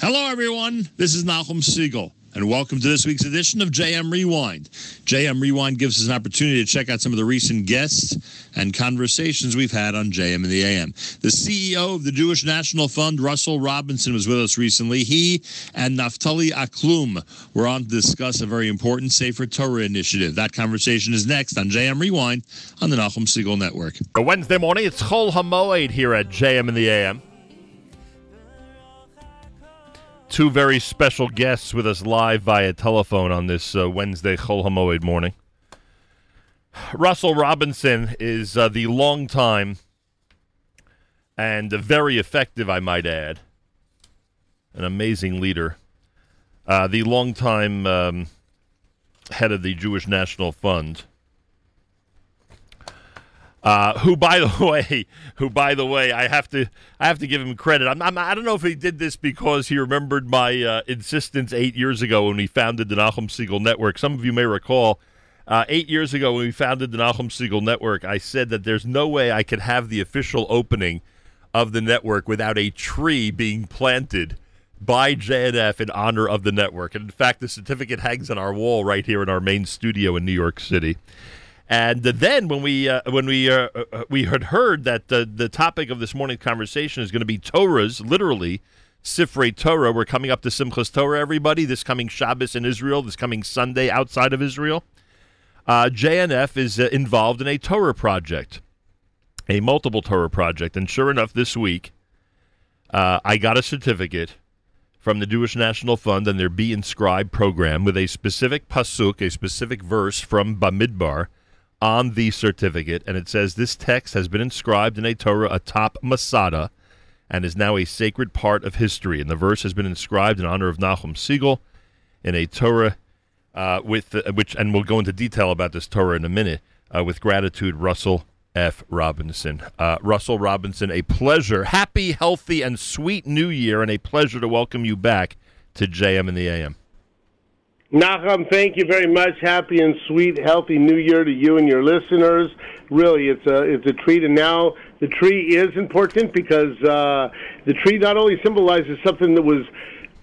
Hello, everyone. This is Nachum Segal, and welcome to this week's edition of JM Rewind. JM Rewind gives us an opportunity to check out some of the recent guests and conversations we've had on JM and the AM. The CEO of the Jewish National Fund, Russell Robinson, was with us recently. He and Naftali Aklum were on to discuss a very important Sefer Torah initiative. That conversation is next on JM Rewind on the Nachum Segal Network. Wednesday morning, it's Chol HaMoed here at JM and the AM. Two very special guests with us live via telephone on this Wednesday Chol HaMoed morning. Russell Robinson is the longtime and very effective, I might add, an amazing leader, the longtime head of the Jewish National Fund, who, by the way, I have to give him credit. I don't know if he did this because he remembered my insistence 8 years ago when we founded the Nachum Segal Network. Some of you may recall, 8 years ago when we founded the Nachum Segal Network, I said that there's no way I could have the official opening of the network without a tree being planted by JNF in honor of the network. And in fact, the certificate hangs on our wall right here in our main studio in New York City. And then when we had heard that the topic of this morning's conversation is going to be Torahs, literally, Sifrei Torah. We're coming up to Simchas Torah, everybody, this coming Shabbos in Israel, this coming Sunday outside of Israel. JNF is involved in a Torah project, a multiple Torah project. And sure enough, this week, I got a certificate from the Jewish National Fund and their Be Inscribed program with a specific pasuk, a specific verse from Bamidbar, on the certificate, and it says this text has been inscribed in a Torah atop Masada and is now a sacred part of history. And the verse has been inscribed in honor of Nachum Segal in a Torah which we'll go into detail about this Torah in a minute. With gratitude, Russell F. Robinson. Russell Robinson, a pleasure. Happy, healthy, and sweet New Year, and a pleasure to welcome you back to JM and the AM. Nachum, thank you very much. Happy and sweet, healthy New Year to you and your listeners. Really, it's a treat. And now the tree is important because the tree not only symbolizes something that was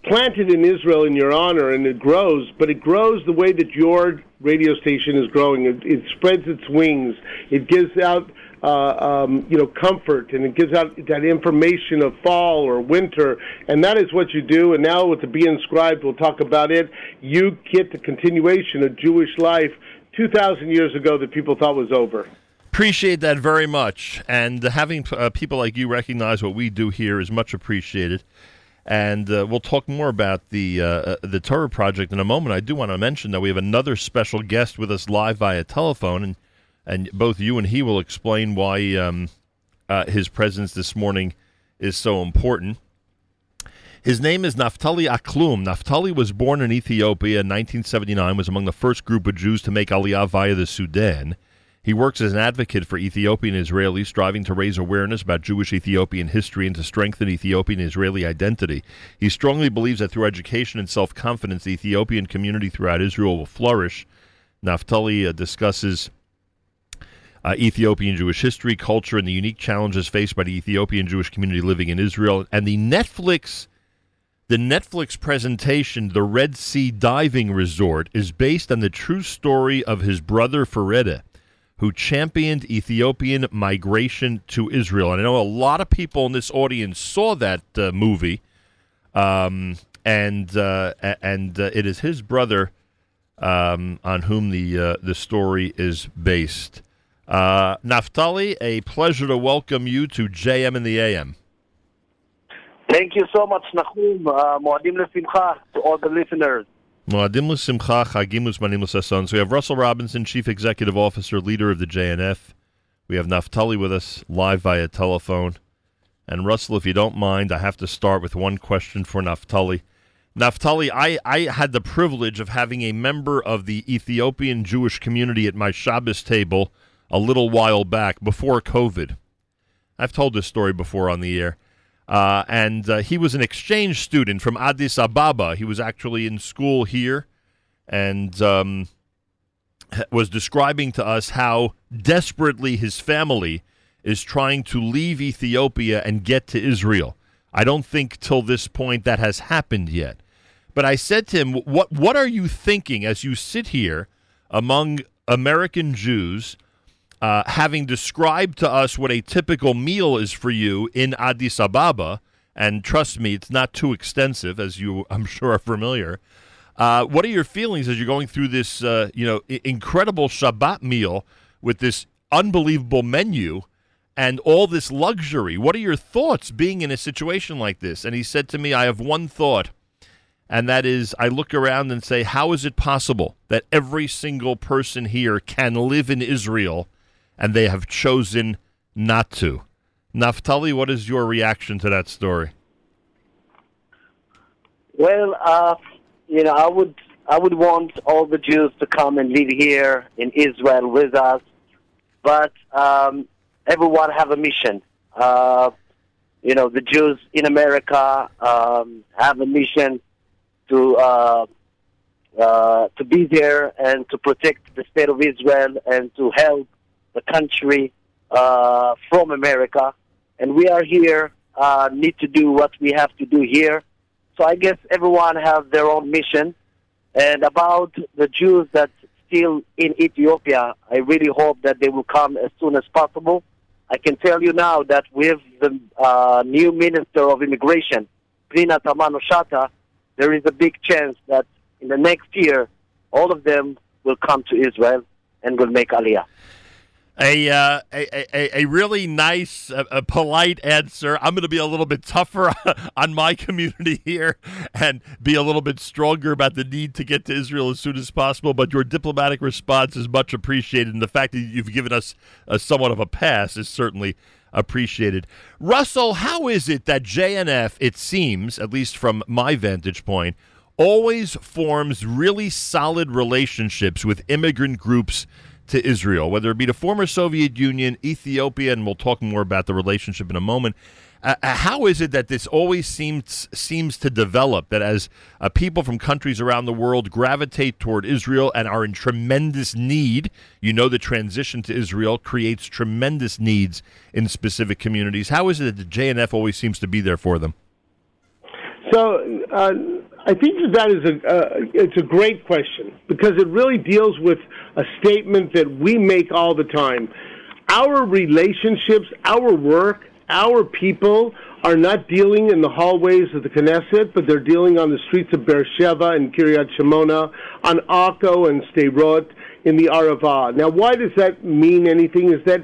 planted in Israel in your honor, and it grows, but it grows the way that your radio station is growing. It spreads its wings. It gives out comfort, and it gives out that information of fall or winter, and that is what you do. And now with the Be Inscribed, we'll talk about it. You get the continuation of Jewish life 2,000 years ago that people thought was over. Appreciate that very much, and having people like you recognize what we do here is much appreciated. And we'll talk more about the Torah project in a moment. I do want to mention that we have another special guest with us live via telephone, and both you and he will explain why his presence this morning is so important. His name is Naftali Aklum. Naftali was born in Ethiopia in 1979, was among the first group of Jews to make Aliyah via the Sudan. He works as an advocate for Ethiopian Israelis, striving to raise awareness about Jewish Ethiopian history and to strengthen Ethiopian Israeli identity. He strongly believes that through education and self-confidence, the Ethiopian community throughout Israel will flourish. Naftali discusses Ethiopian Jewish history, culture, and the unique challenges faced by the Ethiopian Jewish community living in Israel. And the Netflix presentation, The Red Sea Diving Resort, is based on the true story of his brother Ferede, who championed Ethiopian migration to Israel. And I know a lot of people in this audience saw that movie, and it is his brother on whom the story is based. Naftali, a pleasure to welcome you to JM and the AM. Thank you so much, Nachum. Moadim lesimcha to all the listeners. Moadim lesimcha, chagim uzmanim lesason. So we have Russell Robinson, Chief Executive Officer, leader of the JNF. We have Naftali with us live via telephone. And Russell, if you don't mind, I have to start with one question for Naftali. Naftali, I had the privilege of having a member of the Ethiopian Jewish community at my Shabbos table a little while back, before COVID. I've told this story before on the air. And he was an exchange student from Addis Ababa. He was actually in school here and was describing to us how desperately his family is trying to leave Ethiopia and get to Israel. I don't think till this point that has happened yet. But I said to him, what are you thinking as you sit here among American Jews, having described to us what a typical meal is for you in Addis Ababa, and trust me, it's not too extensive, as you, I'm sure, are familiar. What are your feelings as you're going through this incredible Shabbat meal with this unbelievable menu and all this luxury? What are your thoughts being in a situation like this? And he said to me, I have one thought, and that is I look around and say, how is it possible that every single person here can live in Israel and they have chosen not to? Naftali, what is your reaction to that story? Well, I would want all the Jews to come and live here in Israel with us, but everyone have a mission. The Jews in America have a mission to be there and to protect the state of Israel and to help the country from America. And we are here, need to do what we have to do here. So I guess everyone has their own mission. And about the Jews that still in Ethiopia, I really hope that they will come as soon as possible. I can tell you now that with the new Minister of Immigration, Pnina Tamano-Shata, there is a big chance that in the next year, all of them will come to Israel and will make Aliyah. A really nice, polite answer. I'm going to be a little bit tougher on my community here and be a little bit stronger about the need to get to Israel as soon as possible. But your diplomatic response is much appreciated, and the fact that you've given us somewhat of a pass is certainly appreciated. Russell, how is it that JNF, it seems, at least from my vantage point, always forms really solid relationships with immigrant groups to Israel, whether it be the former Soviet Union, Ethiopia, and we'll talk more about the relationship in a moment. How is it that this always seems to develop, that as people from countries around the world gravitate toward Israel and are in tremendous need, the transition to Israel creates tremendous needs in specific communities. How is it that the JNF always seems to be there for them? So I think that is it's a great question, because it really deals with a statement that we make all the time. Our relationships, our work, our people are not dealing in the hallways of the Knesset, but they're dealing on the streets of Beersheba and Kiryat Shmona, on Akko and Sderot, in the Arava. Now, why does that mean anything? Is that,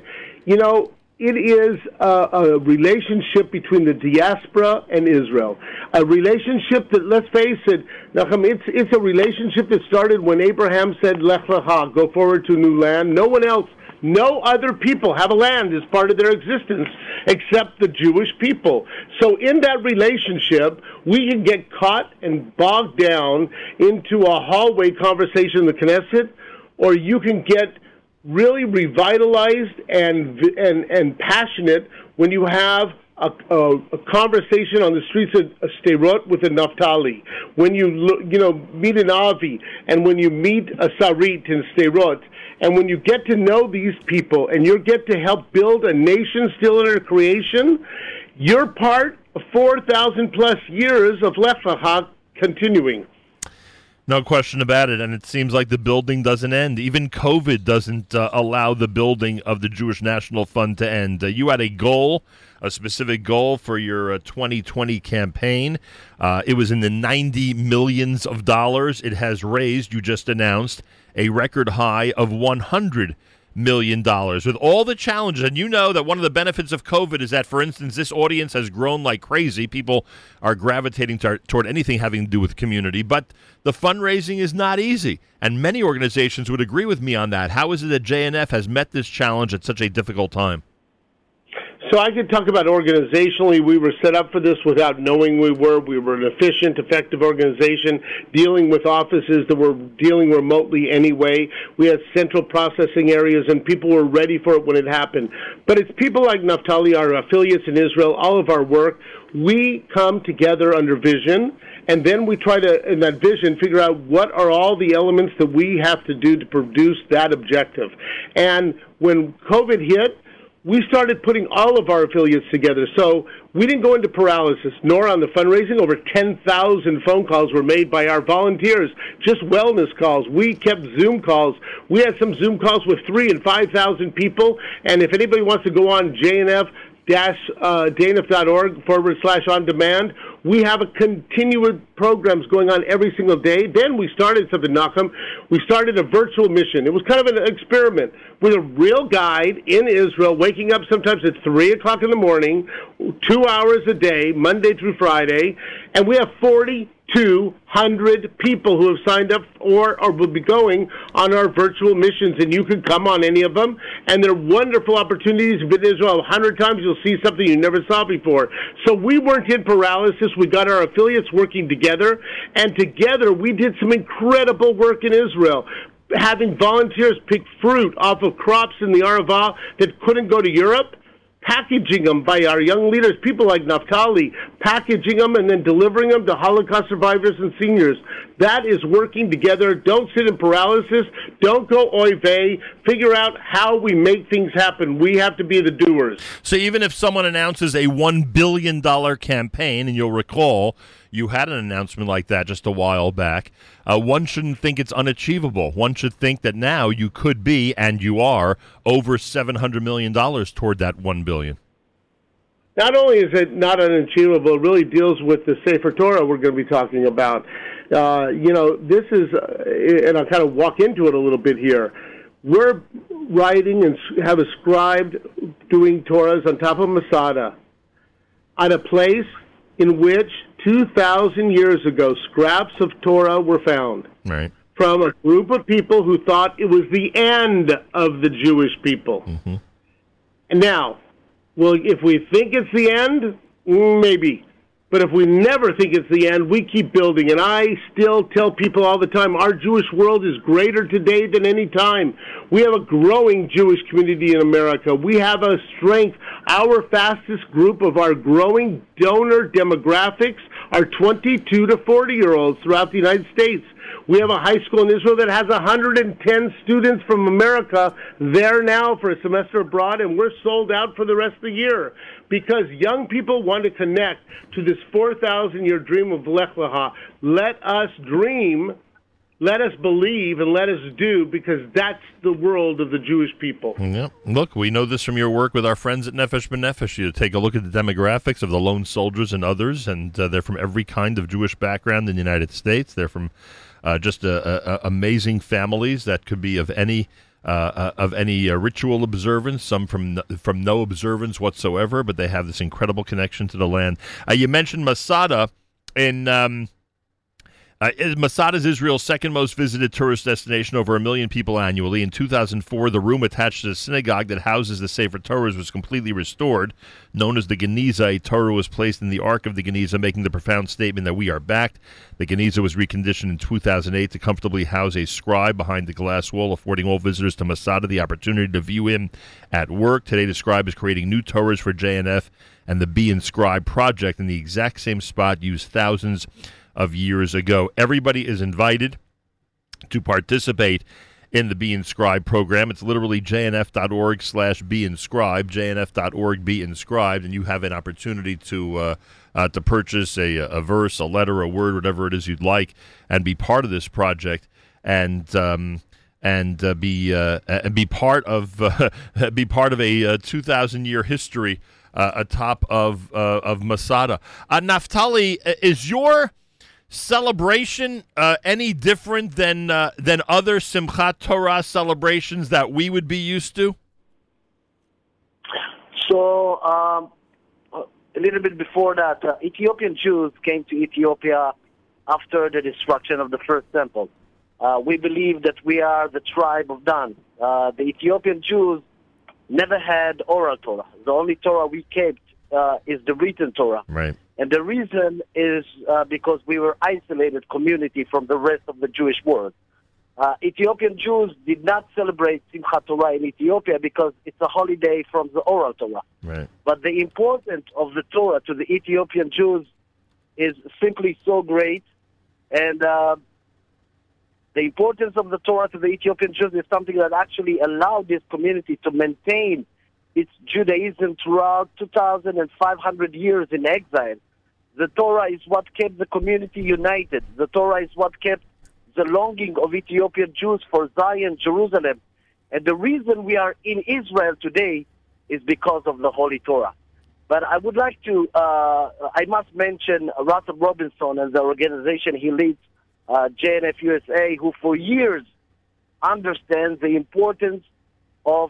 it is a relationship between the diaspora and Israel, a relationship that, let's face it, Nachum, it's a relationship that started when Abraham said, Lech Lecha, go forward to a new land. No one else, no other people have a land as part of their existence except the Jewish people. So in that relationship, we can get caught and bogged down into a hallway conversation in the Knesset, or you can get really revitalized and passionate when you have a conversation on the streets of Sderot with a Naftali, when you meet an Avi, and when you meet a Sarit in Sderot, and when you get to know these people and you get to help build a nation still in her creation, you're part of 4,000 plus years of Lech Lecha continuing. No question about it, and it seems like the building doesn't end. Even COVID doesn't allow the building of the Jewish National Fund to end. You had a specific goal for your 2020 campaign. It was in the $90 million. It has raised, you just announced, a record high of $100 million. With all the challenges, and you know that one of the benefits of COVID is that, for instance, this audience has grown like crazy. People are gravitating toward anything having to do with community, but the fundraising is not easy, and many organizations would agree with me on that. How is it that JNF has met this challenge at such a difficult time? So I could talk about organizationally, we were set up for this without knowing we were. We were an efficient, effective organization dealing with offices that were dealing remotely anyway. We had central processing areas, and people were ready for it when it happened. But it's people like Naftali, our affiliates in Israel, all of our work. We come together under vision, and then we try to, in that vision, figure out what are all the elements that we have to do to produce that objective. And when COVID hit, we started putting all of our affiliates together. So we didn't go into paralysis, nor on the fundraising. Over 10,000 phone calls were made by our volunteers, just wellness calls. We kept Zoom calls. We had some Zoom calls with 3,000 and 5,000 people. And if anybody wants to go on jnf.org/on-demand, we have a continued programs going on every single day. Then we started something, Nachum. We started a virtual mission. It was kind of an experiment with a real guide in Israel, waking up sometimes at 3 o'clock in the morning, 2 hours a day, Monday through Friday, and we have 4,200 people who have signed up or will be going on our virtual missions, and you can come on any of them, and they're wonderful opportunities. You've been to Israel 100 times, you'll see something you never saw before. So we weren't in paralysis. We got our affiliates working together, and together we did some incredible work in Israel, having volunteers pick fruit off of crops in the Arava that couldn't go to Europe, packaging them by our young leaders, people like Naftali, packaging them and then delivering them to Holocaust survivors and seniors. That is working together. Don't sit in paralysis. Don't go oy vey. Figure out how we make things happen. We have to be the doers. So even if someone announces a $1 billion campaign, and you'll recall you had an announcement like that just a while back, one shouldn't think it's unachievable. One should think that now you could be, and you are, over $700 million toward that $1 billion. Not only is it not unachievable, it really deals with the Sefer Torah we're going to be talking about. This is, and I'll kind of walk into it a little bit here. We're writing and have a scribe doing Torahs on top of Masada at a place in which 2,000 years ago, scraps of Torah were found from a group of people who thought it was the end of the Jewish people. Mm-hmm. And now, well, if we think it's the end, maybe. But if we never think it's the end, we keep building. And I still tell people all the time, our Jewish world is greater today than any time. We have a growing Jewish community in America. We have a strength. Our fastest group of our growing donor demographics are 22 to 40-year-olds throughout the United States. We have a high school in Israel that has 110 students from America there now for a semester abroad, and we're sold out for the rest of the year because young people want to connect to this 4,000-year dream of Lech Lecha. Let us dream, let us believe, and let us do, because that's the world of the Jewish people. Yeah. Look, we know this from your work with our friends at Nefesh B'Nefesh. You take a look at the demographics of the lone soldiers and others, and they're from every kind of Jewish background in the United States. They're from amazing families that could be of any ritual observance, some from no observance whatsoever, but they have this incredible connection to the land. You mentioned Masada. Masada is Israel's second most visited tourist destination, over 1 million people annually. In 2004, the room attached to the synagogue that houses the Sefer Torahs was completely restored. Known as the Geniza, a Torah was placed in the Ark of the Geniza, making the profound statement that we are backed. The Geniza was reconditioned in 2008 to comfortably house a scribe behind the glass wall, affording all visitors to Masada the opportunity to view him at work. Today, the scribe is creating new Torahs for JNF and the Be Inscribed project in the exact same spot used thousands of years ago. Everybody is invited to participate in the Be Inscribed program. It's literally jnf.org/beinscribed, jnf.org beinscribed, and you have an opportunity to purchase a verse, a letter, a word, whatever it is you'd like, and be part of this project and be part of a 2,000-year history atop of Masada. Naftali, is your celebration any different than other Simchat Torah celebrations that we would be used to? So, a little bit before that, Ethiopian Jews came to Ethiopia after the destruction of the first temple. We believe that we are the tribe of Dan. The Ethiopian Jews never had oral Torah. The only Torah we kept is the written Torah. Right. And the reason is because we were isolated community from the rest of the Jewish world. Ethiopian Jews did not celebrate Simchat Torah in Ethiopia because it's a holiday from the oral Torah. Right. But the importance of the Torah to the Ethiopian Jews is simply so great. And the importance of the Torah to the Ethiopian Jews is something that actually allowed this community to maintain It's Judaism throughout 2,500 years in exile. The Torah is what kept the community united. The Torah is what kept the longing of Ethiopian Jews for Zion, Jerusalem. And the reason we are in Israel today is because of the Holy Torah. But I would like to, I must mention Russell Robinson and the organization he leads, JNF USA, who for years understands the importance of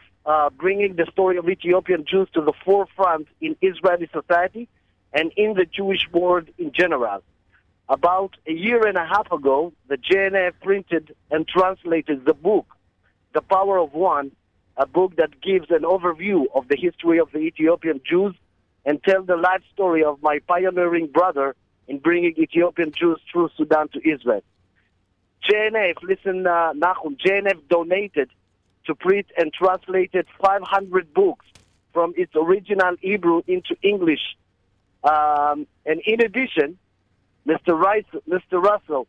bringing the story of Ethiopian Jews to the forefront in Israeli society and in the Jewish world in general. About a year and a half ago, the JNF printed and translated the book, The Power of One, a book that gives an overview of the history of the Ethiopian Jews and tells the life story of my pioneering brother in bringing Ethiopian Jews through Sudan to Israel. JNF, listen, Nachum, JNF donated to print and translated 500 books from its original Hebrew into English. And in addition, Mr. Russell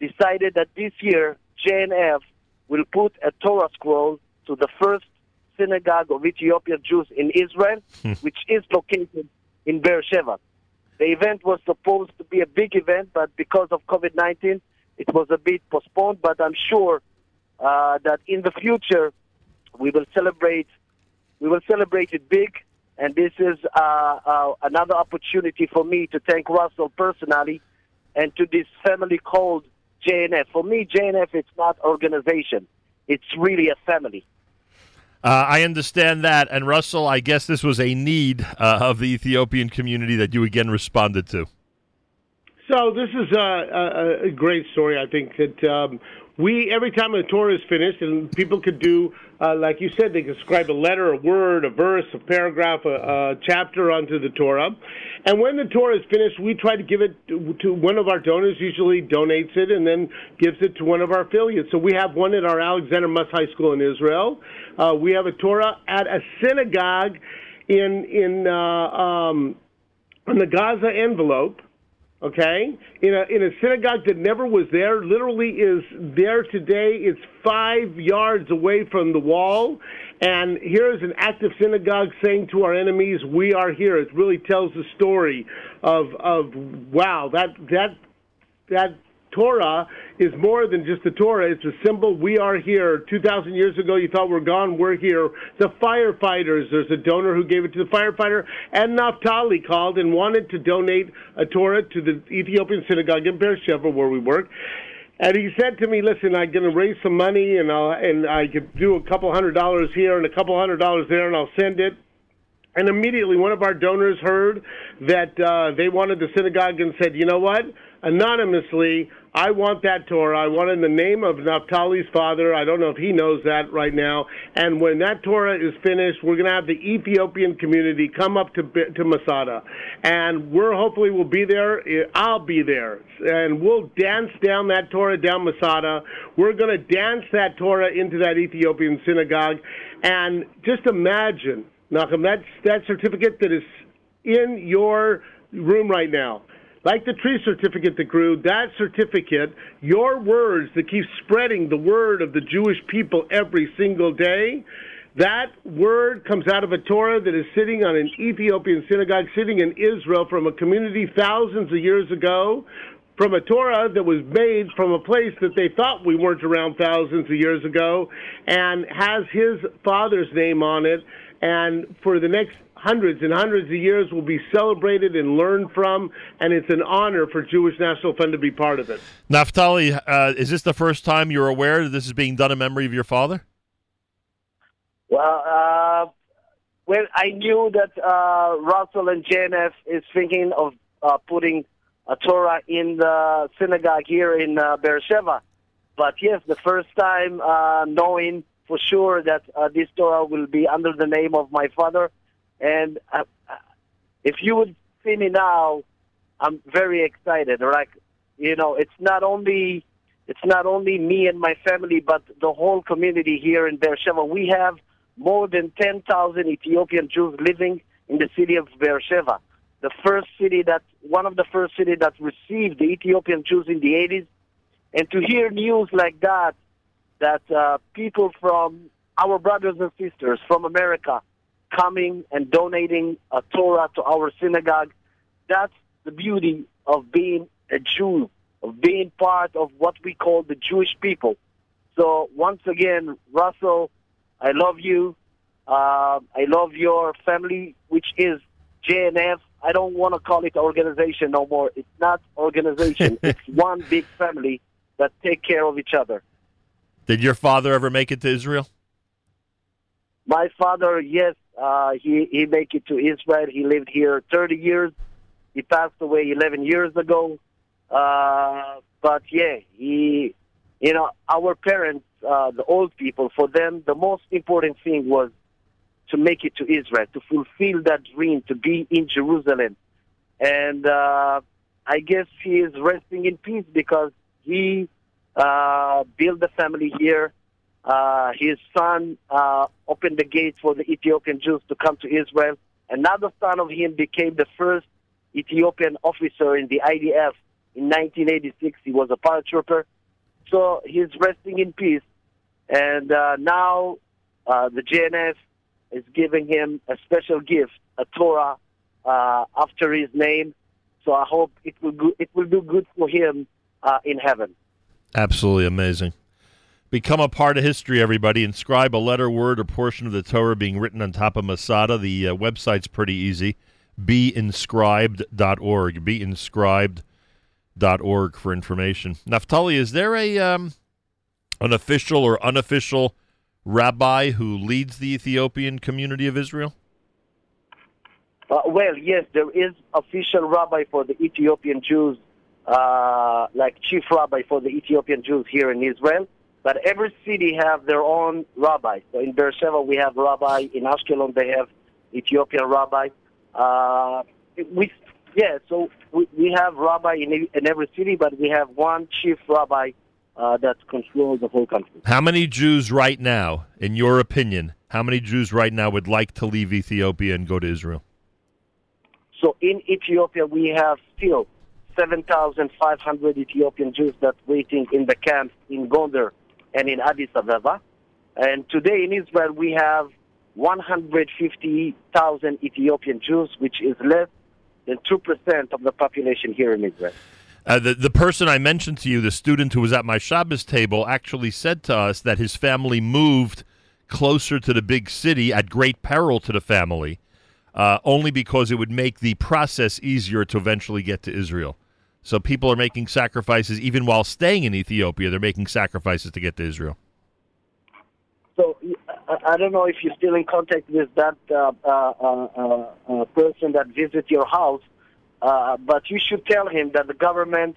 decided that this year JNF will put a Torah scroll to the first synagogue of Ethiopian Jews in Israel, which is located in Beersheba. The event was supposed to be a big event, but because of COVID-19, it was a bit postponed, but I'm sure that in the future we will celebrate it big, and this is another opportunity for me to thank Russell personally and to this family called JNF. For me, JNF it's not organization; it's really a family. I understand that, and Russell, I guess this was a need of the Ethiopian community that you again responded to. So this is a great story. I think that. Every time a Torah is finished, and people could do, like you said, they could scribe a letter, a word, a verse, a paragraph, a chapter onto the Torah. And when the Torah is finished, we try to give it to one of our donors, usually donates it, and then gives it to one of our affiliates. So we have one at our Alexander Muss High School in Israel. We have a Torah at a synagogue in the Gaza envelope. Okay, in a synagogue that never was there, literally is there today. It's 5 yards away from the wall, and here is an active synagogue saying to our enemies, "We are here." It really tells the story of wow, that Torah is more than just the Torah. It's a symbol. We are here. 2,000 years ago, you thought we're gone. We're here. The firefighters. There's a donor who gave it to the firefighter. And Naftali called and wanted to donate a Torah to the Ethiopian synagogue in Beersheba, where we work. And he said to me, "Listen, I'm going to raise some money, and I could do a couple $100 here and a couple $100 there, and I'll send it." And immediately, one of our donors heard that they wanted the synagogue and said, "You know what? Anonymously, I want that Torah. I want it in the name of Naftali's father. I don't know if he knows that right now. And when that Torah is finished, we're going to have the Ethiopian community come up to Masada. And hopefully we'll be there. I'll be there. And we'll dance down that Torah down Masada. We're going to dance that Torah into that Ethiopian synagogue." And just imagine, Nachum, that certificate that is in your room right now, like the tree certificate that grew, that certificate, your words that keep spreading the word of the Jewish people every single day, that word comes out of a Torah that is sitting on an Ethiopian synagogue, sitting in Israel from a community thousands of years ago, from a Torah that was made from a place that they thought we weren't around thousands of years ago, and has his father's name on it, and for the next hundreds and hundreds of years will be celebrated and learned from, and it's an honor for Jewish National Fund to be part of it. Naftali, is this the first time you're aware that this is being done in memory of your father? Well, I knew that Russell and JNF is thinking of putting a Torah in the synagogue here in Beersheba. But yes, the first time knowing for sure that this Torah will be under the name of my father. And if you would see me now, I'm very excited. Like, you know, it's not only me and my family, but the whole community here in Beersheba. We have more than 10,000 Ethiopian Jews living in the city of Beersheba, one of the first cities that received the Ethiopian Jews in the 80s. And to hear news like that people from our brothers and sisters from America coming and donating a Torah to our synagogue. That's the beauty of being a Jew, of being part of what we call the Jewish people. So once again, Russell, I love you. I love your family, which is JNF. I don't want to call it organization no more. It's not organization. It's one big family that take care of each other. Did your father ever make it to Israel? My father, yes. He made it to Israel. He lived here 30 years. He passed away 11 years ago. But yeah, he, you know, our parents, the old people, for them, the most important thing was to make it to Israel, to fulfill that dream, to be in Jerusalem. And I guess he is resting in peace because he built a family here. His son opened the gates for the Ethiopian Jews to come to Israel. Another son of him became the first Ethiopian officer in the IDF in 1986. He was a paratrooper. So he's resting in peace. And now the JNF is giving him a special gift, a Torah, after his name. So I hope it will do good for him in heaven. Absolutely amazing. Become a part of history, everybody. Inscribe a letter, word, or portion of the Torah being written on top of Masada. The website's pretty easy. Beinscribed.org. Beinscribed.org for information. Naftali, is there a an official or unofficial rabbi who leads the Ethiopian community of Israel? Well, yes, there is official rabbi for the Ethiopian Jews, like chief rabbi for the Ethiopian Jews here in Israel. But every city have their own rabbi. So in Beersheba we have rabbi. In Ashkelon they have Ethiopian rabbi. So we have rabbi in every city, but we have one chief rabbi that controls the whole country. How many Jews right now, in your opinion, how many Jews right now would like to leave Ethiopia and go to Israel? So in Ethiopia we have still 7,500 Ethiopian Jews that waiting in the camps in Gondar and in Addis Ababa. And today in Israel, we have 150,000 Ethiopian Jews, which is less than 2% of the population here in Israel. The person I mentioned to you, the student who was at my Shabbos table, actually said to us that his family moved closer to the big city at great peril to the family, only because it would make the process easier to eventually get to Israel. So people are making sacrifices, even while staying in Ethiopia, they're making sacrifices to get to Israel. So I don't know if you're still in contact with that person that visits your house, but you should tell him that the government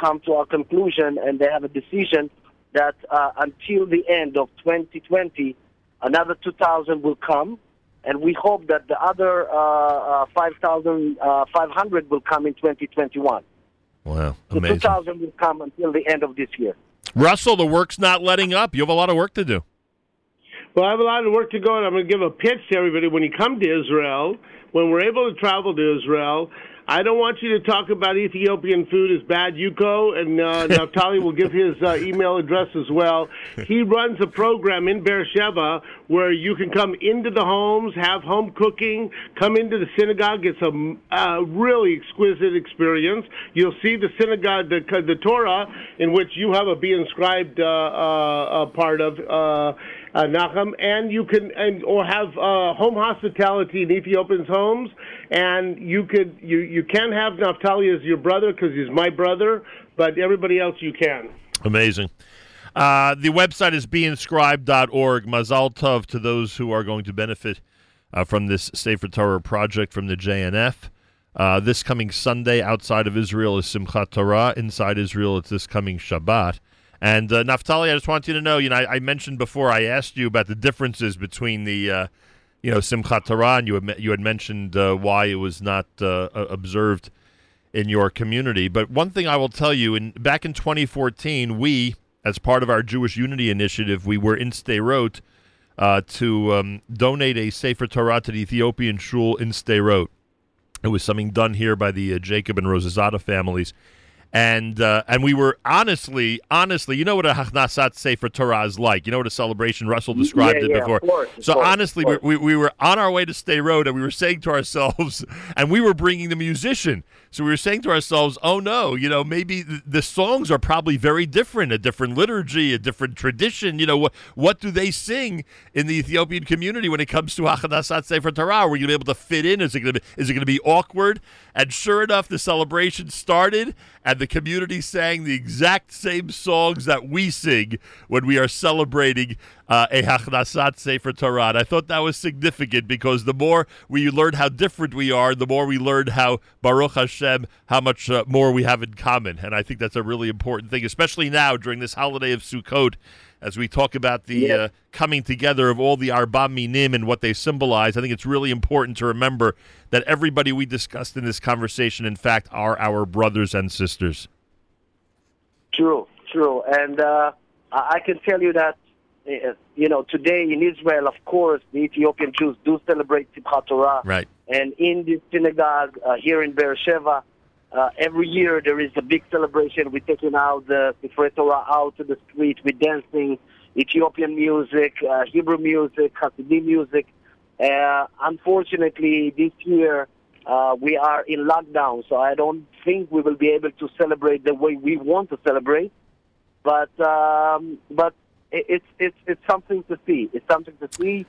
come to a conclusion and they have a decision that until the end of 2020, another 2,000 will come, and we hope that the other 5,500 will come in 2021. Wow, amazing. So 2,000 will come until the end of this year. Russell, the work's not letting up. You have a lot of work to do. Well, I have a lot of work to go, and I'm going to give a pitch to everybody. When you come to Israel, when we're able to travel to Israel, I don't want you to talk about Ethiopian food as bad, Yuko, and Naftali will give his email address as well. He runs a program in Beersheba where you can come into the homes, have home cooking, come into the synagogue. It's a really exquisite experience. You'll see the synagogue, the Torah, in which you have a Be Inscribed part of Nachum, and you can or have home hospitality in Ethiopians' homes, and you can have Naftali as your brother because he's my brother, but everybody else you can. Amazing. The website is beinscribe.org. Mazal Tov to those who are going to benefit from this Sefer Torah project from the JNF. This coming Sunday outside of Israel is Simchat Torah. Inside Israel, it's this coming Shabbat. And Naftali, I just want you to know, I mentioned before, I asked you about the differences between the, Simchat Torah, and you had mentioned why it was not observed in your community. But one thing I will tell you, back in 2014, we, as part of our Jewish Unity Initiative, we were in Sderot to donate a Sefer Torah to the Ethiopian shul in Sderot. It was something done here by the Jacob and Rosazada families. And we were honestly, you know what a Hachnasat Sefer Torah is like. You know what a celebration, Russell described it before. Honestly, we were on our way to Sderot, and we were saying to ourselves, and we were bringing the musician. So we were saying to ourselves, oh no, you know, maybe the songs are probably very different, a different liturgy, a different tradition. You know, what do they sing in the Ethiopian community when it comes to Hachnasat Sefer Torah? Are we going to be able to fit in? Is it going to be awkward? And sure enough, the celebration started, and the community sang the exact same songs that we sing when we are celebrating a Hachnasat Sefer Torah. I thought that was significant because the more we learn how different we are, the more we learn how, Baruch Hashem, how much more we have in common. And I think that's a really important thing, especially now during this holiday of Sukkot, as we talk about the coming together of all the Arba minim and what they symbolize. I think it's really important to remember that everybody we discussed in this conversation, in fact, are our brothers and sisters. True. And I can tell you that, you know, today in Israel, of course, the Ethiopian Jews do celebrate Simchat Torah. Right. And in the synagogue here in Beersheba, every year there is a big celebration. We're taking out the Sefer Torah out to the street. We're dancing Ethiopian music, Hebrew music, Hasidic music. Unfortunately, this year we are in lockdown, so I don't think we will be able to celebrate the way we want to celebrate. But it's something to see. It's something to see,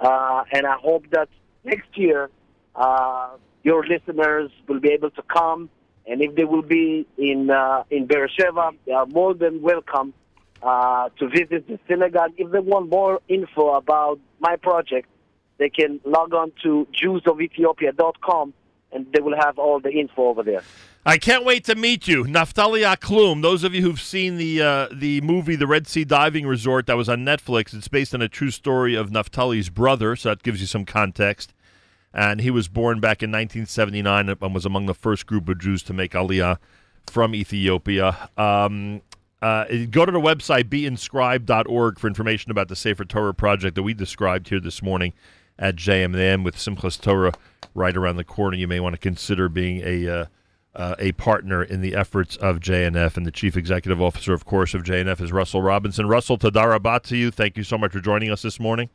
and I hope that next year your listeners will be able to come. And if they will be in Beersheba, they are more than welcome to visit the synagogue. If they want more info about my project, they can log on to jewsofethiopia.com, and they will have all the info over there. I can't wait to meet you, Naftali Aklum. Those of you who've seen the movie The Red Sea Diving Resort that was on Netflix, it's based on a true story of Naftali's brother, so that gives you some context. And he was born back in 1979 and was among the first group of Jews to make Aliyah from Ethiopia. Go to the website, beinscribe.org, for information about the Sefer Torah project that we described here this morning at JMM, with Simchas Torah right around the corner. You may want to consider being a partner in the efforts of JNF. And the chief executive officer, of course, of JNF is Russell Robinson. Russell, toda rabah to you. Thank you so much for joining us this morning.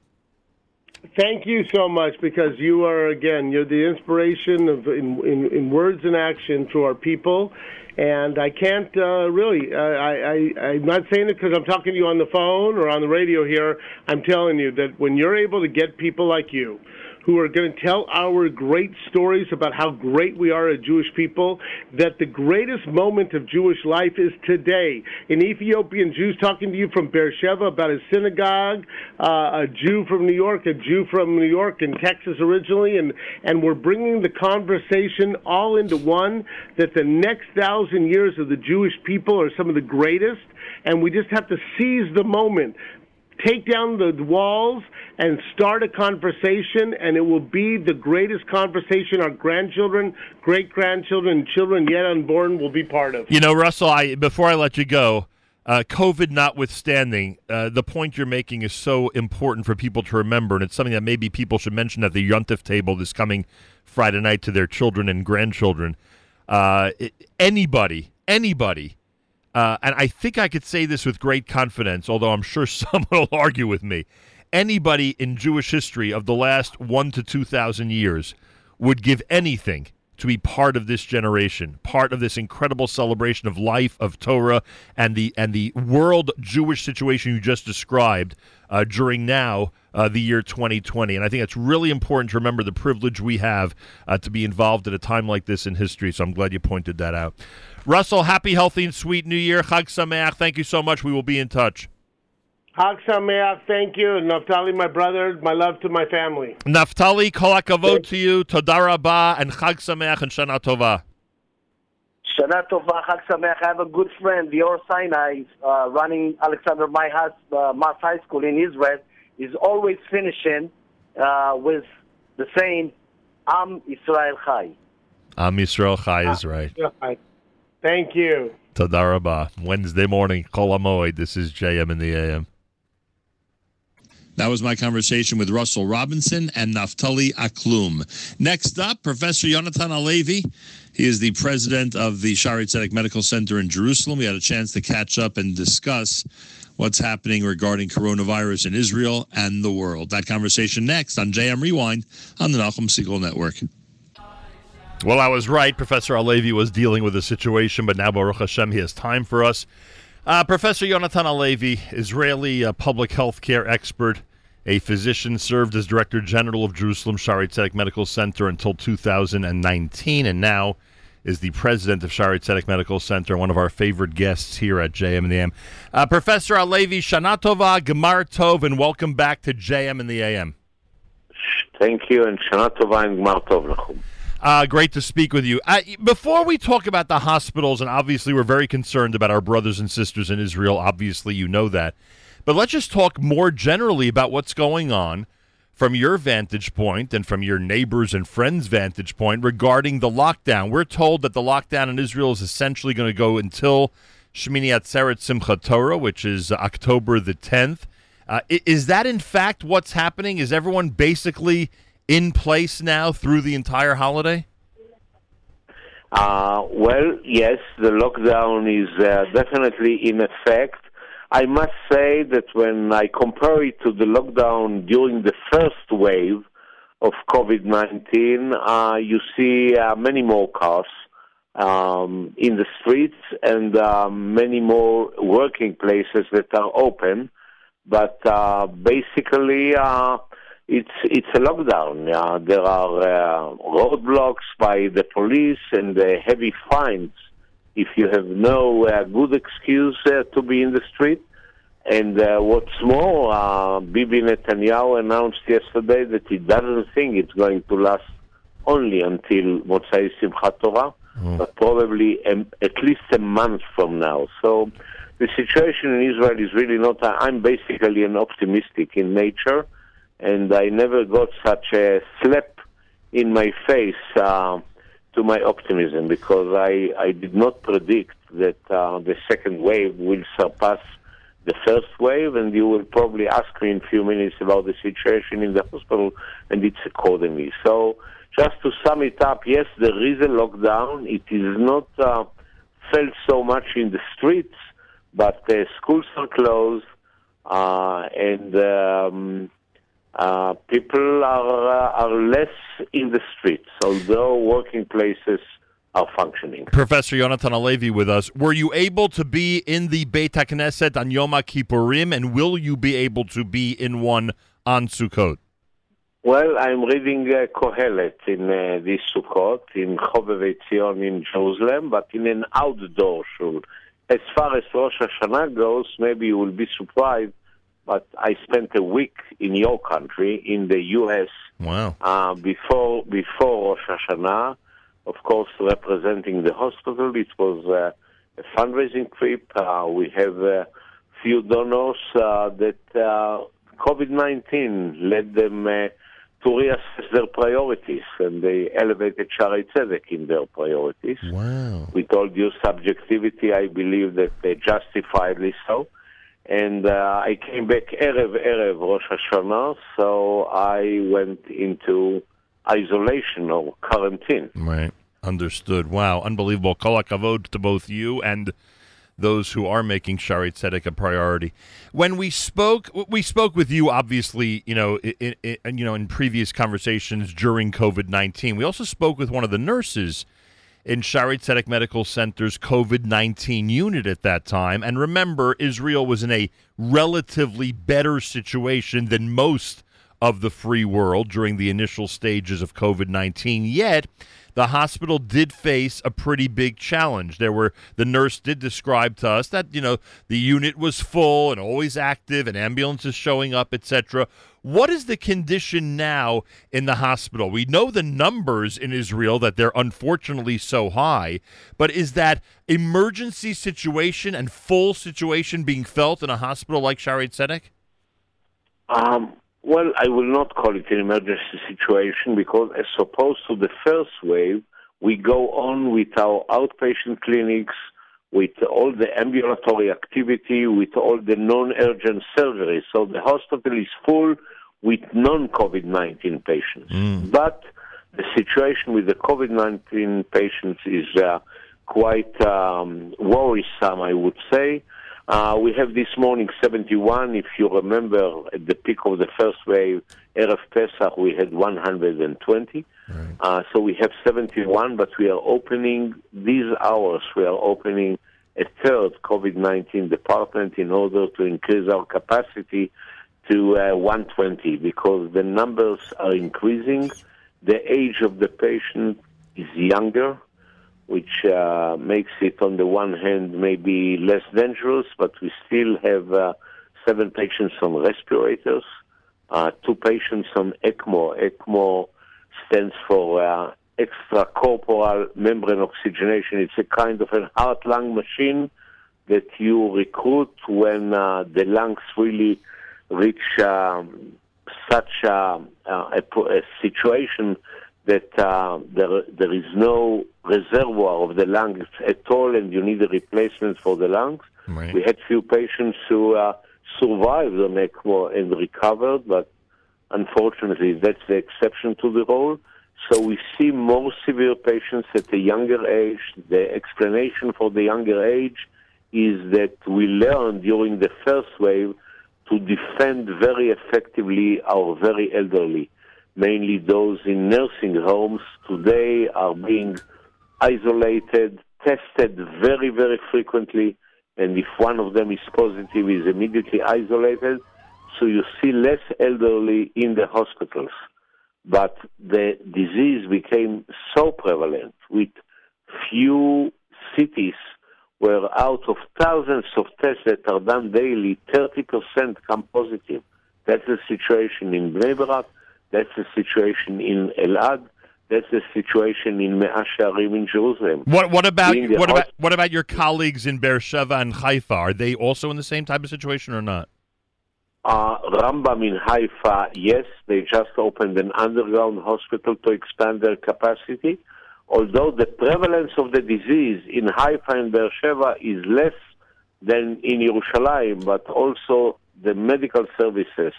Thank you so much, because you are, again, you're the inspiration of in words and action to our people. And I can't really, I'm not saying it because I'm talking to you on the phone or on the radio here. I'm telling you that when you're able to get people like you who are going to tell our great stories about how great we are as Jewish people, that the greatest moment of Jewish life is today. An Ethiopian Jew's talking to you from Beersheba about his synagogue, a Jew from New York, and Texas originally, and we're bringing the conversation all into one, that the next 1,000 years of the Jewish people are some of the greatest, and we just have to seize the moment. Take down the walls and start a conversation, and it will be the greatest conversation our grandchildren, great-grandchildren, and children yet unborn will be part of. You know, Russell, before I let you go, COVID notwithstanding, the point you're making is so important for people to remember, and it's something that maybe people should mention at the Yontif table this coming Friday night to their children and grandchildren. Anybody. And I think I could say this with great confidence, although I'm sure someone will argue with me. Anybody in Jewish history of the last 1,000 to 2,000 years would give anything to be part of this generation, part of this incredible celebration of life, of Torah, and the world Jewish situation you just described during now the year 2020. And I think it's really important to remember the privilege we have to be involved at a time like this in history. So I'm glad you pointed that out. Russell, happy, healthy, and sweet New Year. Chag Sameach. Thank you so much. We will be in touch. Chag Sameach. Thank you. And Naftali, my brother, my love to my family. Naftali, kol hakavod to you. Toda rabah, and Chag Sameach, and Shana Tova. Shana Tova, Chag Sameach. I have a good friend, Lior Sinai, running Alexander Muss High School in Israel. He's always finishing with the saying, Am Yisrael Chai. Am Yisrael Chai is right. Thank you. Toda rabah. Wednesday morning, Kol HaMoed. This is JM in the AM. That was my conversation with Russell Robinson and Naftali Aklum. Next up, Professor Yonatan Halevi. He is the president of the Shaare Zedek Medical Center in Jerusalem. We had a chance to catch up and discuss what's happening regarding coronavirus in Israel and the world. That conversation next on JM Rewind on the Nachum Segal Network. Well, I was right. Professor Halevi was dealing with the situation, but now, Baruch Hashem, he has time for us. Professor Yonatan Halevi, Israeli public health care expert, a physician, served as Director General of Jerusalem Shaare Zedek Medical Center until 2019, and now is the president of Shaare Zedek Medical Center, one of our favorite guests here at JM in the AM. Professor Halevi, Shana Tova, Gemar Tov, and welcome back to JM in the AM. Thank you, and Shana Tova and Gemar Tov Nachum. Great to speak with you. Before we talk about the hospitals, and obviously we're very concerned about our brothers and sisters in Israel, obviously you know that, but let's just talk more generally about what's going on from your vantage point and from your neighbors' and friends' vantage point regarding the lockdown. We're told that the lockdown in Israel is essentially going to go until Shmini Atzeret Simchat Torah, which is October the 10th. Is that in fact what's happening? Is everyone basically in place now through the entire holiday? Well, yes, the lockdown is definitely in effect. I must say that when I compare it to the lockdown during the first wave of COVID-19, you see many more cars in the streets and many more working places that are open. But basically, It's a lockdown. There are roadblocks by the police and heavy fines if you have no good excuse to be in the street. And what's more, Bibi Netanyahu announced yesterday that he doesn't think it's going to last only until Motzai Simchat Torah, but probably at least a month from now. So the situation in Israel is really not... I'm basically an optimistic in nature, and I never got such a slap in my face to my optimism, because I did not predict that the second wave will surpass the first wave, and you will probably ask me in a few minutes about the situation in the hospital, and it's accordingly. So just to sum it up, yes, there is a lockdown. It is not felt so much in the streets, but schools are closed, and... people are less in the streets, although working places are functioning. Professor Yonatan Halevi with us. Were you able to be in the Beit HaKnesset on Yom Kippurim, and will you be able to be in one on Sukkot? Well, I'm reading Kohelet in this Sukkot, in Chobevei Zion in Jerusalem, but in an outdoor shul. As far as Rosh Hashanah goes, maybe you will be surprised, but I spent a week in your country, in the U.S., wow. Before Rosh Hashanah, of course, representing the hospital. It was a fundraising trip. We have a few donors that COVID-19 led them to reassess their priorities, and they elevated Shaare Zedek in their priorities. Wow. We told you subjectivity, I believe that they justifiably so. And I came back Erev Rosh Hashanah, so I went into isolation or quarantine. Right. Understood. Wow. Unbelievable. Kol HaKavod to both you and those who are making Shaare Zedek a priority. When we spoke with you, obviously, in previous conversations during COVID-19. We also spoke with one of the nurses in Shaare Zedek Medical Center's COVID-19 unit at that time. And remember, Israel was in a relatively better situation than most of the free world during the initial stages of COVID-19. Yet, the hospital did face a pretty big challenge. The nurse did describe to us that, the unit was full and always active and ambulances showing up, etc. What is the condition now in the hospital? We know the numbers in Israel, that they're unfortunately so high, but is that emergency situation and full situation being felt in a hospital like Shaare Zedek? Well, I will not call it an emergency situation, because as opposed to the first wave, we go on with our outpatient clinics, with all the ambulatory activity, with all the non-urgent surgery. So the hospital is full with non-COVID-19 patients. But the situation with the COVID-19 patients is quite worrisome, I would say. We have this morning 71. If you remember, at the peak of the first wave, Erev Pesach, we had 120. Right. So we have 71, but we are opening, these hours, we are opening a third COVID-19 department in order to increase our capacity to 120, because the numbers are increasing. The age of the patient is younger, which makes it, on the one hand, maybe less dangerous, but we still have 7 patients on respirators, 2 patients on ECMO. ECMO stands for extracorporeal membrane oxygenation. It's a kind of a heart-lung machine that you recruit when the lungs really reach such a situation that there is no reservoir of the lungs at all, and you need a replacement for the lungs. Right. We had few patients who survived on ECMO and recovered, but unfortunately that's the exception to the rule. So we see more severe patients at a younger age. The explanation for the younger age is that we learned during the first wave to defend very effectively our very elderly. Mainly those in nursing homes today are being isolated, tested very, very frequently, and if one of them is positive, is immediately isolated. So you see less elderly in the hospitals. But the disease became so prevalent, with few cities where out of thousands of tests that are done daily, 30% come positive. That's the situation in Bnei Barak. That's the situation in Elad. That's the situation in Me'at She'arim in Jerusalem. What about your colleagues in Beersheba and Haifa? Are they also in the same type of situation or not? Rambam in Haifa, yes, they just opened an underground hospital to expand their capacity. Although the prevalence of the disease in Haifa and Beersheba is less than in Yerushalayim, but also the medical services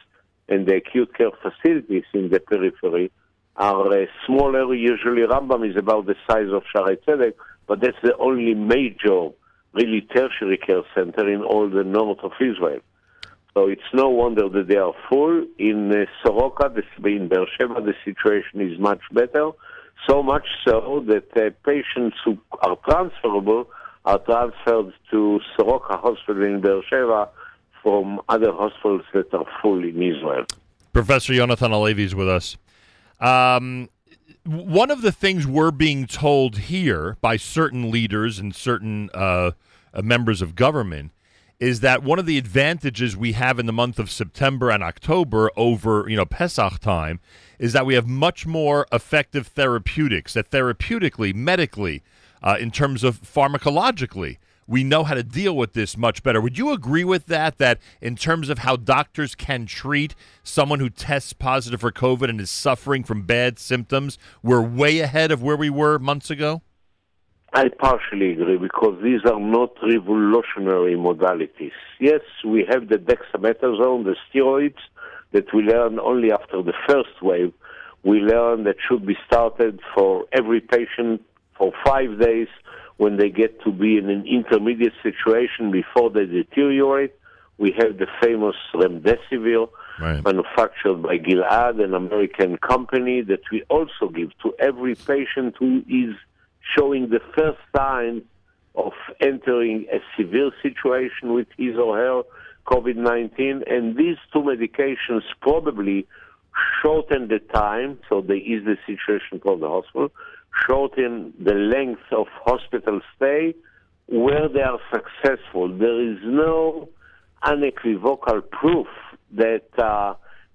and the acute care facilities in the periphery are smaller. Usually Rambam is about the size of Shaare Zedek, but that's the only major, really tertiary care center in all the north of Israel. So it's no wonder that they are full. In Soroka, in Beersheba, the situation is much better. So much so that patients who are transferable are transferred to Soroka Hospital in Beersheba from other hospitals that are full in Israel. Professor Yonatan Halevi is with us. One of the things we're being told here by certain leaders and certain members of government is that one of the advantages we have in the month of September and October over, Pesach time is that we have much more effective therapeutics, that therapeutically, medically, in terms of pharmacologically, we know how to deal with this much better. Would you agree with that in terms of how doctors can treat someone who tests positive for COVID and is suffering from bad symptoms, we're way ahead of where we were months ago? I partially agree, because these are not revolutionary modalities. Yes, we have the dexamethasone, the steroids, that we learned only after the first wave. We learned that should be started for every patient for 5 days when they get to be in an intermediate situation before they deteriorate. We have the famous Remdesivir, right, manufactured by Gilead, an American company, that we also give to every patient who is showing the first sign of entering a severe situation with his or her COVID-19. And these 2 medications probably shorten the time, so they ease the situation for the hospital, shorten the length of hospital stay where they are successful. There is no unequivocal proof that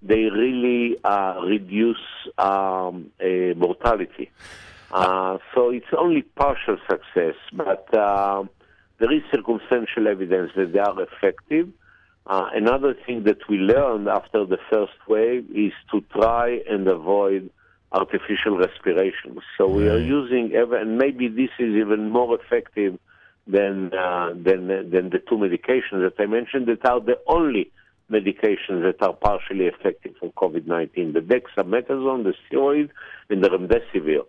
they really reduce mortality. So it's only partial success, but there is circumstantial evidence that they are effective. Another thing that we learned after the first wave is to try and avoid artificial respiration. So we are using, and maybe this is even more effective than the two medications that I mentioned that are the only medications that are partially effective for COVID-19, the dexamethasone, the steroid, and the remdesivir.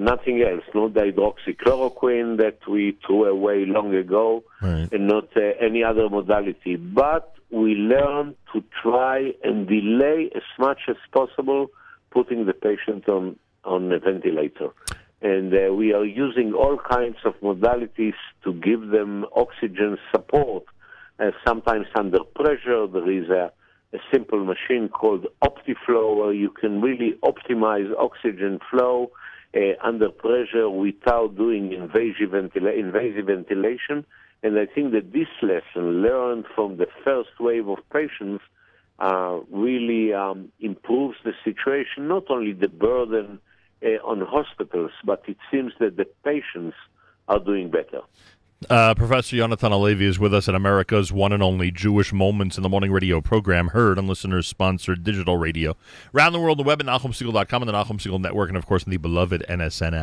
Nothing else, no hydroxychloroquine that we threw away long ago, right, and not any other modality. But we learn to try and delay as much as possible putting the patient on a ventilator. And we are using all kinds of modalities to give them oxygen support, sometimes under pressure. There is a simple machine called OptiFlow where you can really optimize oxygen flow under pressure without doing invasive ventilation. And I think that this lesson learned from the first wave of patients really improves the situation, not only the burden on hospitals, but it seems that the patients are doing better. Professor Yonatan Halevi is with us at America's one and only Jewish Moments in the Morning radio program, heard on listeners-sponsored digital radio. Around the world, the web at NachumSegal.com and the Nachum Segal Network, and, of course, in the beloved NSN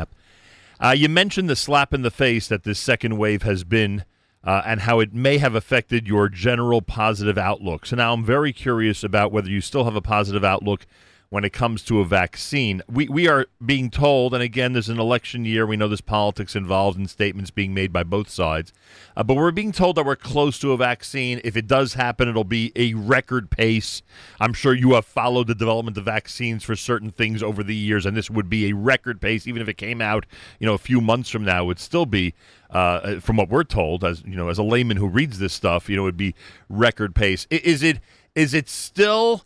app. You mentioned the slap in the face that this second wave has been and how it may have affected your general positive outlook. So now I'm very curious about whether you still have a positive outlook when it comes to a vaccine. We are being told, and again, there's an election year. We know there's politics involved and statements being made by both sides. But we're being told that we're close to a vaccine. If it does happen, it'll be a record pace. I'm sure you have followed the development of vaccines for certain things over the years, and this would be a record pace. Even if it came out, a few months from now, it would still be, from what we're told, as as a layman who reads this stuff, it would be record pace. Is it still...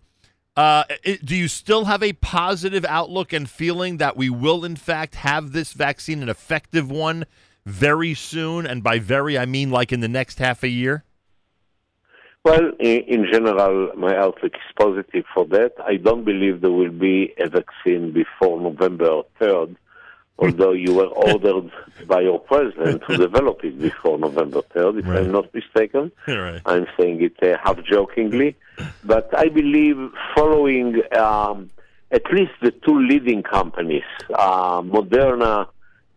do you still have a positive outlook and feeling that we will, in fact, have this vaccine, an effective one, very soon? And by very, I mean like in the next half a year? Well, in general, my outlook is positive for that. I don't believe there will be a vaccine before November 3rd, although you were ordered by your president to develop it before November 3rd, if right, I'm not mistaken. Right. I'm saying it half-jokingly. But I believe following at least the two leading companies, Moderna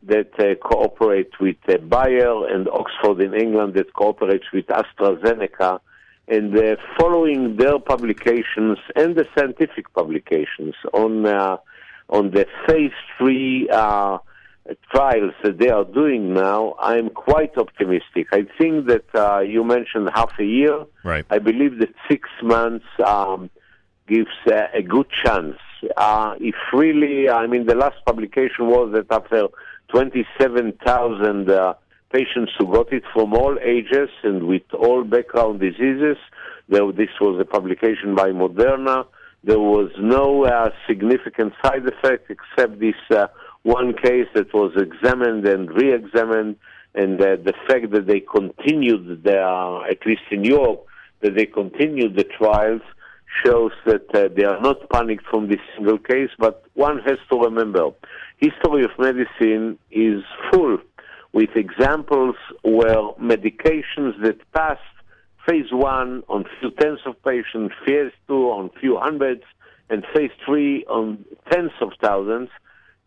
that cooperate with Bayer and Oxford in England that cooperates with AstraZeneca, and following their publications and the scientific publications on the phase 3 trials that they are doing now, I'm quite optimistic. I think that you mentioned half a year. Right. I believe that 6 months gives a good chance. If really, the last publication was that after 27,000 patients who got it from all ages and with all background diseases, this was a publication by Moderna. There was no significant side effect except this one case that was examined and re-examined, and the fact that they continued, at least in Europe, that they continued the trials shows that they are not panicked from this single case. But one has to remember, history of medicine is full with examples where medications that passed Phase 1 on few tens of patients, Phase 2 on few hundreds, and Phase 3 on tens of thousands.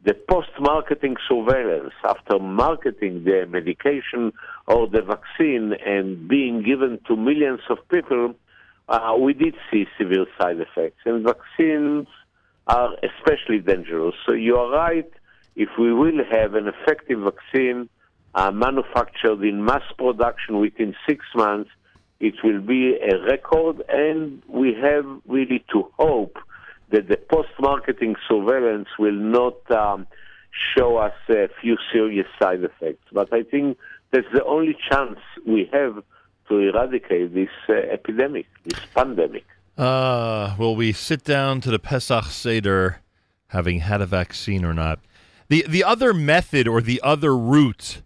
The post-marketing surveillance after marketing the medication or the vaccine and being given to millions of people, we did see severe side effects. And vaccines are especially dangerous. So you are right, if we will have an effective vaccine manufactured in mass production within 6 months, it will be a record, and we have really to hope that the post-marketing surveillance will not show us a few serious side effects. But I think that's the only chance we have to eradicate this epidemic, this pandemic. Will we sit down to the Pesach Seder having had a vaccine or not? The other method or the other route...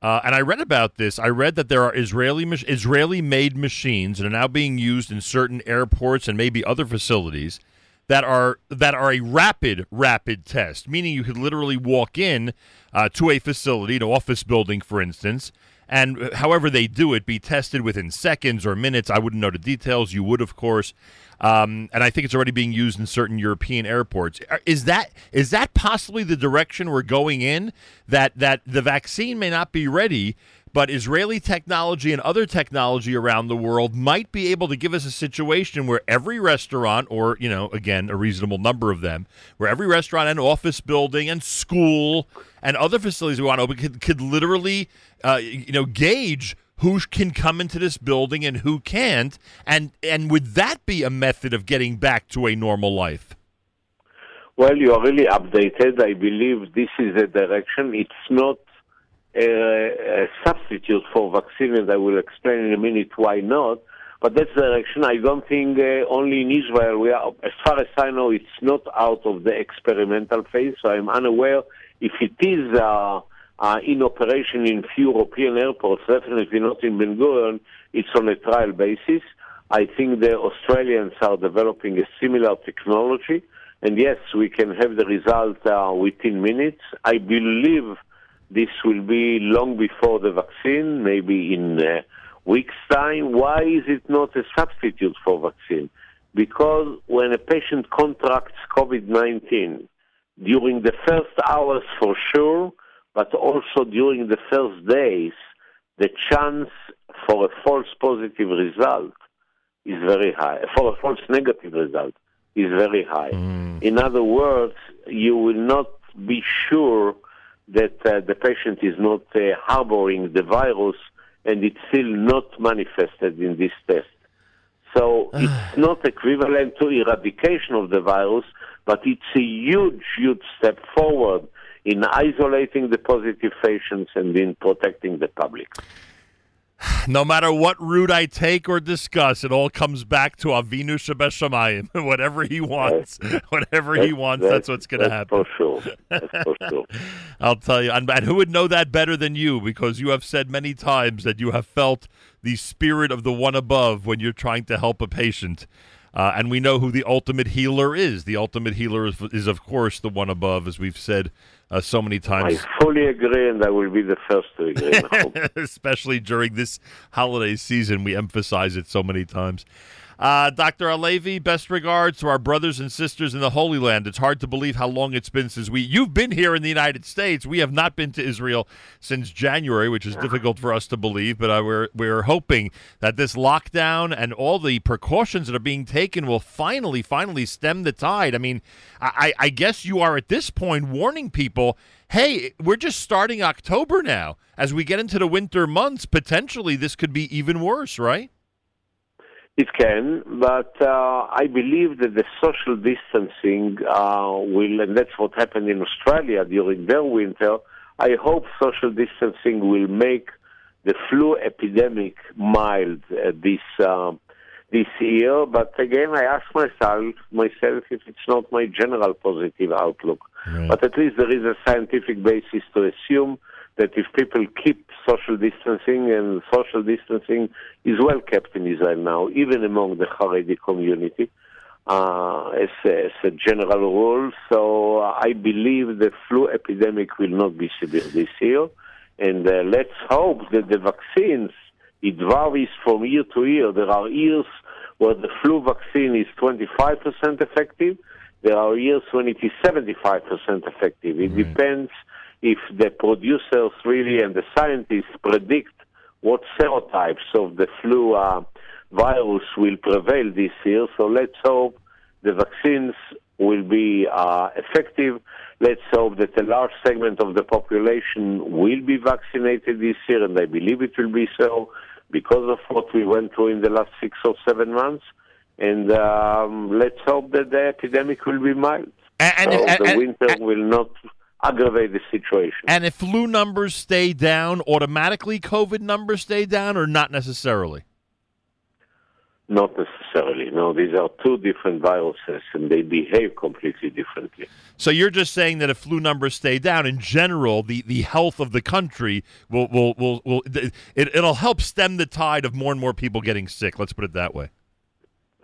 and I read about this. I read that there are Israeli-made machines that are now being used in certain airports and maybe other facilities that are a rapid test, meaning you could literally walk in to a facility, an office building, for instance, and however they do it, be tested within seconds or minutes. I wouldn't know the details. You would, of course. And I think it's already being used in certain European airports. Is that possibly the direction we're going in? That the vaccine may not be ready, But Israeli technology and other technology around the world might be able to give us a situation where every restaurant, or, you know, again, a reasonable number of them, where every restaurant and office building and school and other facilities we want to open could literally, gauge who can come into this building and who can't. And would that be a method of getting back to a normal life? Well, you are really updated. I believe this is the direction. It's not a substitute for vaccine, and I will explain in a minute why not, but that's the direction. I don't think only in Israel we are, as far as I know, it's not out of the experimental phase, so I'm unaware if it is in operation in few European airports, definitely not in Ben Gurion. It's on a trial basis. I think the Australians are developing a similar technology, and yes, we can have the result within minutes. I believe this will be long before the vaccine, maybe in weeks' time. Why is it not a substitute for vaccine? Because when a patient contracts COVID-19, during the first hours for sure, but also during the first days, the chance for a false positive result is very high, for a false negative result is very high. Mm. In other words, you will not be sure that the patient is not harboring the virus, and it's still not manifested in this test. So it's not equivalent to eradication of the virus, but it's a huge, huge step forward in isolating the positive patients and in protecting the public. No matter what route I take or discuss, it all comes back to Avinu Shebeshamayim. Whatever he wants, that's what's going to happen. For sure. I'll tell you. And who would know that better than you? Because you have said many times that you have felt the spirit of the one above when you're trying to help a patient. And we know who the ultimate healer is. The ultimate healer is of course, the one above, as we've said so many times. I fully agree, and I will be the first to agree. Especially during this holiday season, we emphasize it so many times. Dr. Halevi, best regards to our brothers and sisters in the Holy Land. It's hard to believe how long it's been since you've been here in the United States. We have not been to Israel since January, which is difficult for us to believe, but we're hoping that this lockdown and all the precautions that are being taken will finally stem the tide. I mean, I guess you are at this point warning people, hey, we're just starting October now. As we get into the winter months, potentially this could be even worse, right? It can, but I believe that the social distancing will, and that's what happened in Australia during their winter, I hope social distancing will make the flu epidemic mild this year. But again, I ask myself if it's not my general positive outlook. Right. But at least there is a scientific basis to assume that if people keep social distancing, and social distancing is well kept in Israel now, even among the Haredi community, as a general rule. So I believe the flu epidemic will not be severe this year. And let's hope that the vaccines, it varies from year to year. There are years where the flu vaccine is 25% effective. There are years when it is 75% effective. It depends if the producers really and the scientists predict what serotypes of the flu virus will prevail this year. So let's hope the vaccines will be effective. Let's hope that a large segment of the population will be vaccinated this year, and I believe it will be so because of what we went through in the last 6 or 7 months. And let's hope that the epidemic will be mild. And the winter will not aggravate the situation. And if flu numbers stay down, automatically COVID numbers stay down, or not necessarily? Not necessarily. No, these are two different viruses, and they behave completely differently. So you're just saying that if flu numbers stay down, in general, the health of the country will help stem the tide of more and more people getting sick. Let's put it that way.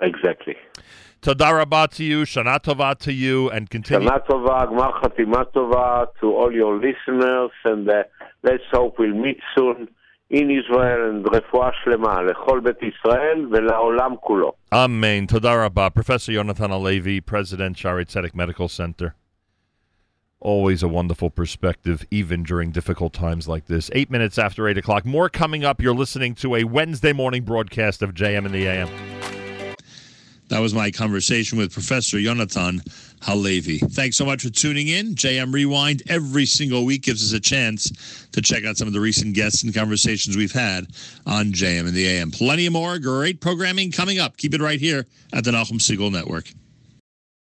Exactly. Toda rabah to you, Shana Tova to you, and continue. Shana Tova, Gmar Chatima Tova to all your listeners, and let's hope we'll meet soon in Israel, and Refuah Shlema, Lechol Bet Yisrael, Ve'la'olam Kulo. Amen. Toda rabah. Professor Yonatan Halevi, President, Shaare Zedek Medical Center. Always a wonderful perspective, even during difficult times like this. 8 minutes after 8 o'clock. More coming up. You're listening to a Wednesday morning broadcast of JM in the AM. That was my conversation with Professor Yonatan Halevi. Thanks so much for tuning in. JM Rewind every single week gives us a chance to check out some of the recent guests and conversations we've had on JM in the AM. Plenty more great programming coming up. Keep it right here at the Nachum Segal Network.